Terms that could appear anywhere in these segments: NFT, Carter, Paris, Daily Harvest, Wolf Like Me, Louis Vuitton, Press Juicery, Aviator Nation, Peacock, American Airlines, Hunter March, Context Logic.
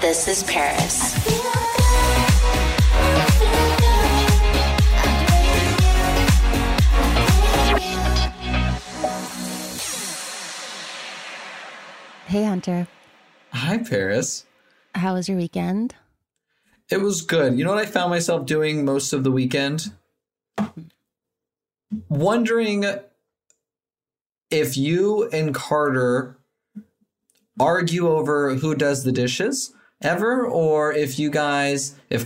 This is Paris. Hey, Hunter. Hi, Paris. How was your weekend? It was good. You know what I found myself doing most of the weekend? Wondering if you and Carter argue over who does the dishes ever, or if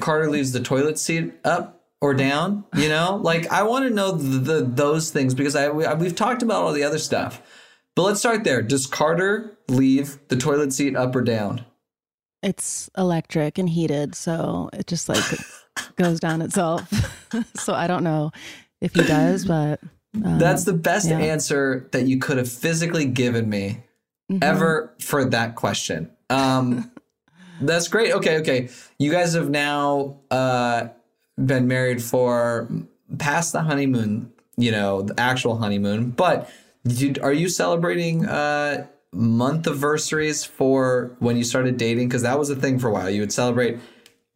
Carter leaves the toilet seat up or down, you know, like I want to know those things because we've talked about all the other stuff, but let's start there. Does Carter leave the toilet seat up or down? It's electric and heated, so it just like goes down itself. So I don't know if he does, but that's the best answer that you could have physically given me ever for that question. That's great. Okay. You guys have now been married for past the honeymoon, you know, the actual honeymoon. But are you celebrating month-iversaries for when you started dating? Because that was a thing for a while. You would celebrate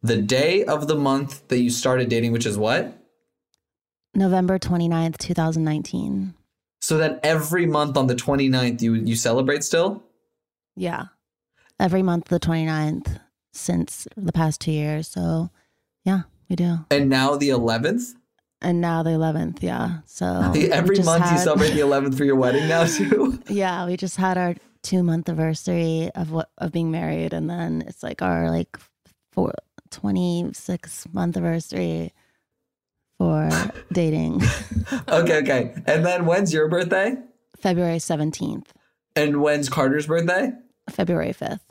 the day of the month that you started dating, which is what? November 29th, 2019. So that every month on the 29th, you celebrate still? Yeah. Every month, the 29th, since the past 2 years. So, yeah, we do. And now the 11th? Yeah. So every month you celebrate the 11th for your wedding now, too? Yeah, we just had our 2 month anniversary of being married. And then it's like our 26 month anniversary for dating. Okay. And then when's your birthday? February 17th. And when's Carter's birthday? February 5th.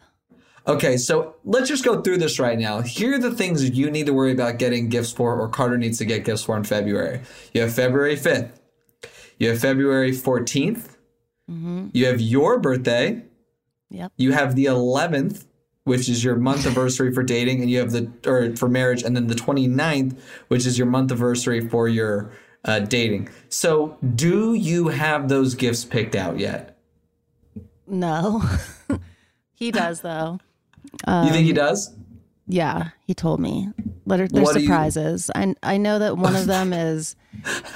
Okay, so let's just go through this right now. Here are the things you need to worry about getting gifts for, or Carter needs to get gifts for in February. You have February 5th. You have February 14th. Mm-hmm. You have your birthday. Yep. You have the 11th, which is your month anniversary for dating, and you have for marriage, and then the 29th, which is your month anniversary for your dating. So do you have those gifts picked out yet? No. He does, though. You think he does? Yeah, he told me. They're surprises. I know that one of them is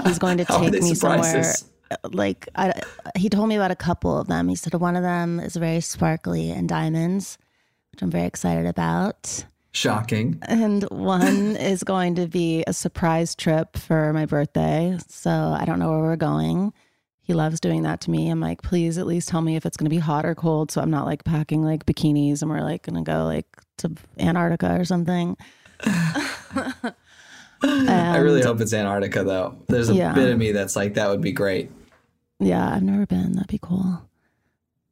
he's going to take me surprises? Somewhere. Like he told me about a couple of them. He said one of them is very sparkly and diamonds, which I'm very excited about. Shocking. And one is going to be a surprise trip for my birthday. So I don't know where we're going. He loves doing that to me. I'm like, please at least tell me if it's going to be hot or cold. So I'm not like packing like bikinis and we're like going to go like to Antarctica or something. I really hope it's Antarctica though. There's a bit of me that's like, that would be great. Yeah, I've never been. That'd be cool.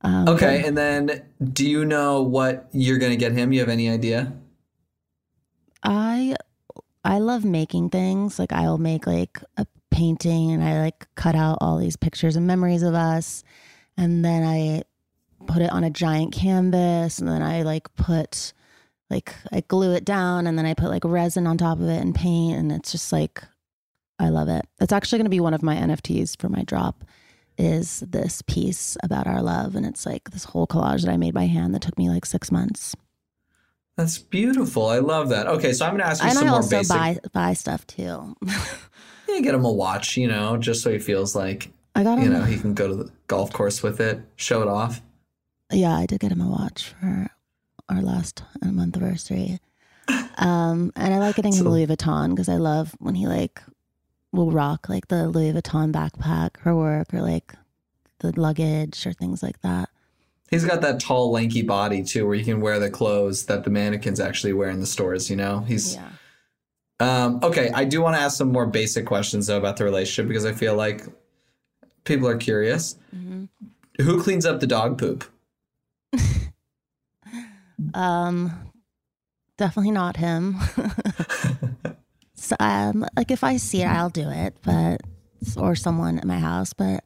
Okay. And then do you know what you're going to get him? You have any idea? I love making things. Like I'll make like a painting and I like cut out all these pictures and memories of us. And then I put it on a giant canvas and then I like put like, I glue it down and then I put like resin on top of it and paint. And it's just like, I love it. It's actually going to be one of my NFTs for my drop is this piece about our love. And it's like this whole collage that I made by hand that took me like 6 months. That's beautiful. I love that. Okay, so I'm going to ask you some more basic. And I also buy stuff too. Yeah, get him a watch, you know, just so he feels like, he can go to the golf course with it, show it off. Yeah, I did get him a watch for our last month anniversary. And I like getting him Louis Vuitton because I love when he like will rock like the Louis Vuitton backpack for work or like the luggage or things like that. He's got that tall, lanky body, too, where you can wear the clothes that the mannequins actually wear in the stores, you know? Okay, I do want to ask some more basic questions, though, about the relationship because I feel like people are curious. Mm-hmm. Who cleans up the dog poop? Definitely not him. So, like, if I see it, I'll do it, or someone at my house, but...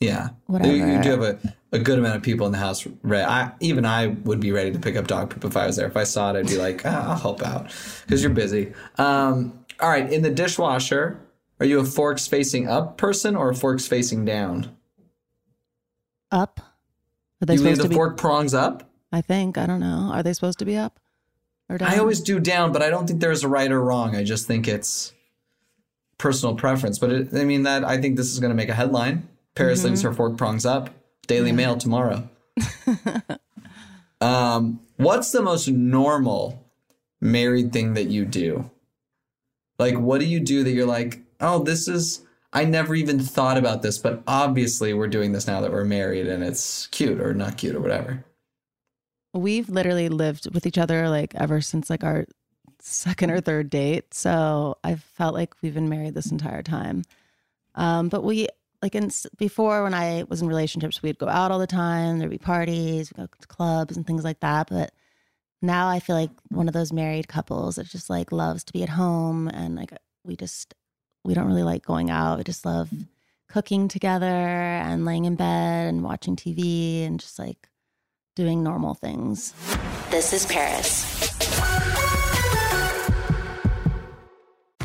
Yeah, whatever. You do have a good amount of people in the house. I would be ready to pick up dog poop if I was there. If I saw it, I'd be like, I'll help out because you're busy. All right. In the dishwasher, are you a forks facing up person or a forks facing down? Up. Are they you leave the fork prongs up? I think. I don't know. Are they supposed to be up or down? I always do down, but I don't think there's a right or wrong. I just think it's personal preference. But I think this is going to make a headline. Paris leaves her fork prongs up. Daily Mail tomorrow. What's the most normal married thing that you do? Like, what do you do that you're like, oh, I never even thought about this, but obviously we're doing this now that we're married and it's cute or not cute or whatever. We've literally lived with each other like ever since like our second or third date. So I felt like we've been married this entire time. Before when I was in relationships, we'd go out all the time. There'd be parties, we'd go to clubs and things like that. But now I feel like one of those married couples that just like loves to be at home. And like, we don't really like going out. We just love cooking together and laying in bed and watching TV and just like doing normal things. This is Paris.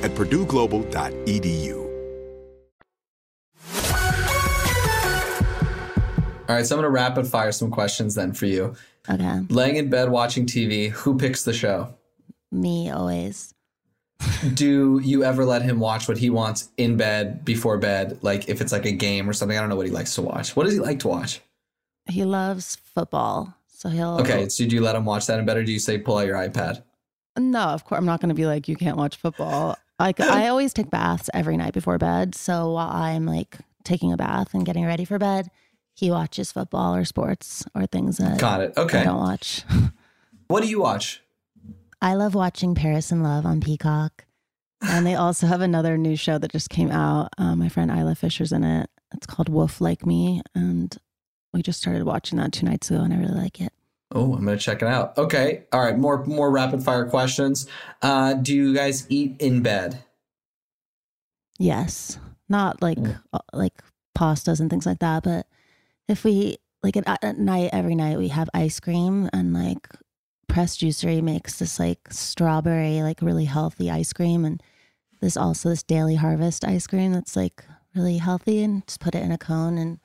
at PurdueGlobal.edu. All right, so I'm going to rapid fire some questions then for you. Okay. Laying in bed watching TV, who picks the show? Me, always. Do you ever let him watch what he wants in bed, before bed, like if it's like a game or something? I don't know what he likes to watch. What does he like to watch? He loves football, so he'll... Okay, so do you let him watch that in bed, or do you say pull out your iPad? No, of course. I'm not going to be like, you can't watch football. Like, I always take baths every night before bed. So while I'm like taking a bath and getting ready for bed, he watches football or sports or things that I don't watch. What do you watch? I love watching Paris in Love on Peacock. And they also have another new show that just came out. My friend Isla Fisher's in it. It's called Wolf Like Me. And we just started watching that 2 nights ago and I really like it. Oh, I'm going to check it out. Okay. All right. More rapid fire questions. Do you guys eat in bed? Yes. Not like, like pastas and things like that. But if we like at night, every night we have ice cream, and like Press Juicery makes this like strawberry, like really healthy ice cream. And this also this Daily Harvest ice cream that's like really healthy, and just put it in a cone and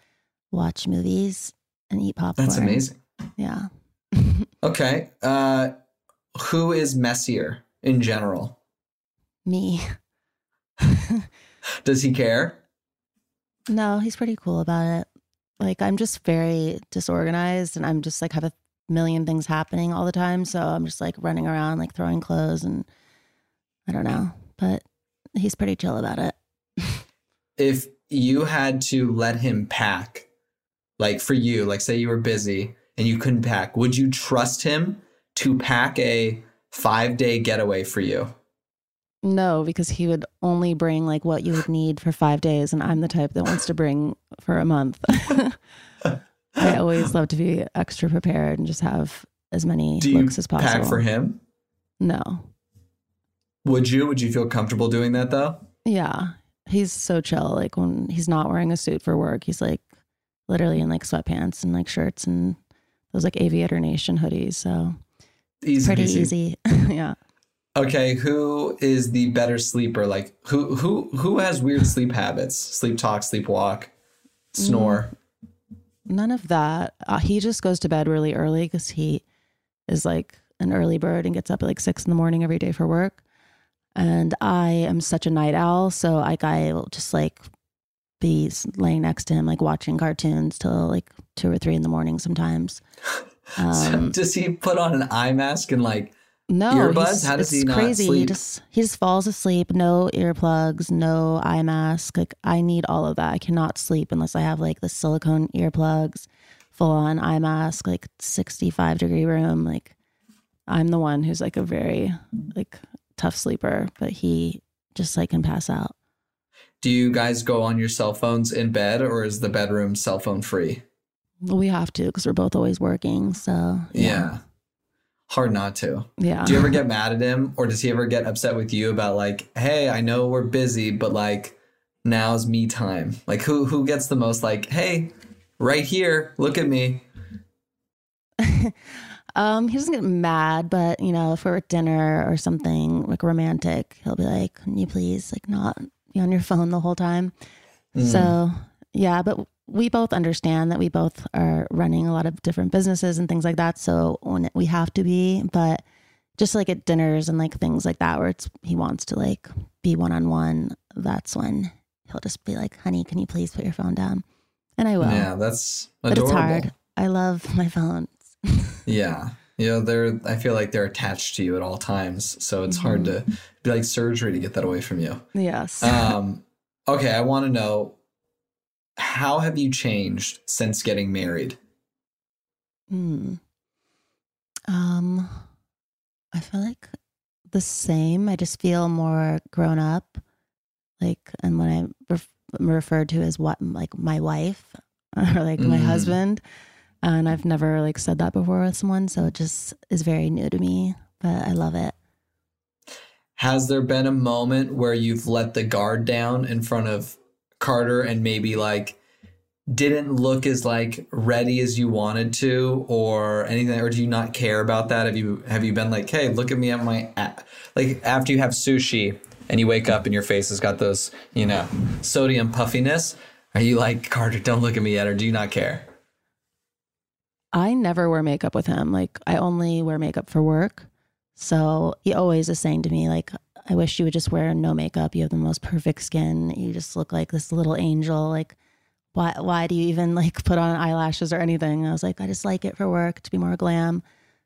watch movies and eat popcorn. That's amazing. Yeah. Okay. Who is messier in general? Me. Does he care? No, he's pretty cool about it. Like, I'm just very disorganized, and I'm just like have a million things happening all the time. So I'm just like running around, like throwing clothes, and I don't know, but he's pretty chill about it. If you had to let him pack, like for you, like say you were busy and you couldn't pack, would you trust him to pack a 5-day getaway for you? No, because he would only bring like what you would need for 5 days. And I'm the type that wants to bring for a month. I always love to be extra prepared and just have as many looks as possible. Do you pack for him? No. Would you feel comfortable doing that though? Yeah. He's so chill. Like when he's not wearing a suit for work, he's like literally in like sweatpants and like shirts and those like Aviator Nation hoodies, so it's pretty easy. Yeah. Okay, who is the better sleeper? Like who has weird sleep habits? Sleep talk, sleep walk, snore? None of that. He just goes to bed really early because he is like an early bird and gets up at like 6 a.m. every day for work. And I am such a night owl, so like I will just like be laying next to him, like watching cartoons till like 2 or 3 a.m. sometimes. So does he put on an eye mask and like earbuds? How does he not crazy. Sleep? He just falls asleep. No earplugs, no eye mask. Like I need all of that. I cannot sleep unless I have like the silicone earplugs, full on eye mask, like 65-degree room. Like I'm the one who's like a very like tough sleeper, but he just like can pass out. Do you guys go on your cell phones in bed, or is the bedroom cell phone free? Well, we have to because we're both always working. So yeah. hard not to. Yeah. Do you ever get mad at him, or does he ever get upset with you about like, hey, I know we're busy, but like now's me time? Like who gets the most like, hey, right here, look at me? He doesn't get mad, but you know, if we're at dinner or something like romantic, he'll be like, can you please like not be on your phone the whole time? Mm. So yeah, but we both understand that we both are running a lot of different businesses and things like that. So when we have to be, but just like at dinners and like things like that, where it's, he wants to like be one-on-one, that's when he'll just be like, honey, can you please put your phone down? And I will. Yeah. That's adorable. But it's hard. I love my phone. Yeah. You know, I feel like they're attached to you at all times. So it's hard to be like surgery to get that away from you. Yes. Okay. I want to know, how have you changed since getting married? I feel like the same. I just feel more grown up, like, and when I'm referred to as what, like my wife or like my husband, and I've never like said that before with someone. So it just is very new to me, but I love it. Has there been a moment where you've let the guard down in front of Carter and maybe like didn't look as like ready as you wanted to or anything, or do you not care about that? Have you been like, hey, look at me at my app, like after you have sushi and you wake up and your face has got those, you know, sodium puffiness, are you like, Carter, don't look at me yet, or do you not care? I never wear makeup with him. Like I only wear makeup for work. So he always is saying to me like, I wish you would just wear no makeup. You have the most perfect skin. You just look like this little angel. Like, why do you even like put on eyelashes or anything? And I was like, I just like it for work to be more glam.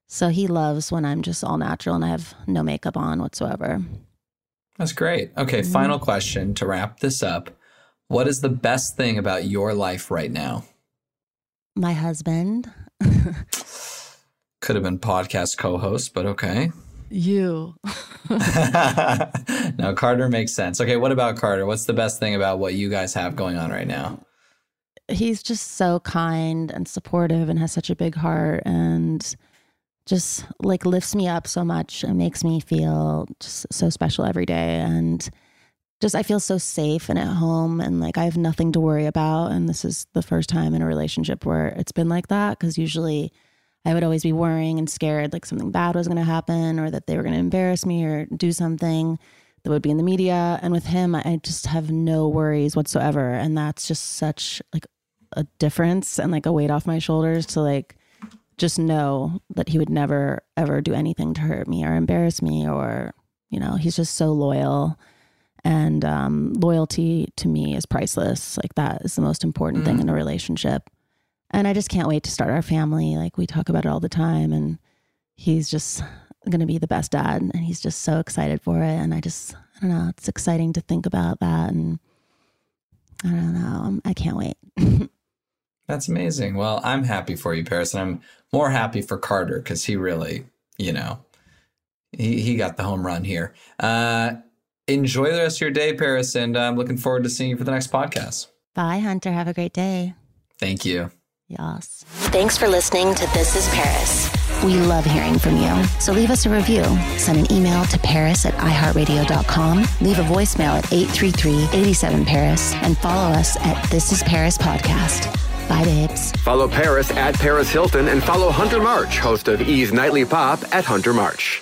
So he loves when I'm just all natural and I have no makeup on whatsoever. That's great. Okay. Final question to wrap this up. What is the best thing about your life right now? My husband. Could have been podcast co-host, but okay. You. No, Carter makes sense. Okay, what about Carter? What's the best thing about what you guys have going on right now? He's just so kind and supportive and has such a big heart and just like lifts me up so much and makes me feel just so special every day. And just I feel so safe and at home and like I have nothing to worry about. And this is the first time in a relationship where it's been like that, because usually I would always be worrying and scared like something bad was going to happen or that they were going to embarrass me or do something that would be in the media. And with him, I just have no worries whatsoever. And that's just such like a difference and like a weight off my shoulders to like just know that he would never, ever do anything to hurt me or embarrass me or, you know, he's just so loyal. And loyalty to me is priceless. Like that is the most important thing in a relationship. And I just can't wait to start our family. Like we talk about it all the time and he's just going to be the best dad and he's just so excited for it. And I don't know, it's exciting to think about that. And I don't know, I can't wait. That's amazing. Well, I'm happy for you, Paris. And I'm more happy for Carter because he really, you know, he got the home run here. Enjoy the rest of your day, Paris. And I'm looking forward to seeing you for the next podcast. Bye, Hunter. Have a great day. Thank you. Yes. Thanks for listening to This is Paris. We love hearing from you. So leave us a review. Send an email to paris@iheartradio.com. Leave a voicemail at 833-87-PARIS and follow us at This is Paris Podcast. Bye, babes. Follow Paris at Paris Hilton and follow Hunter March, host of E's Nightly Pop at Hunter March.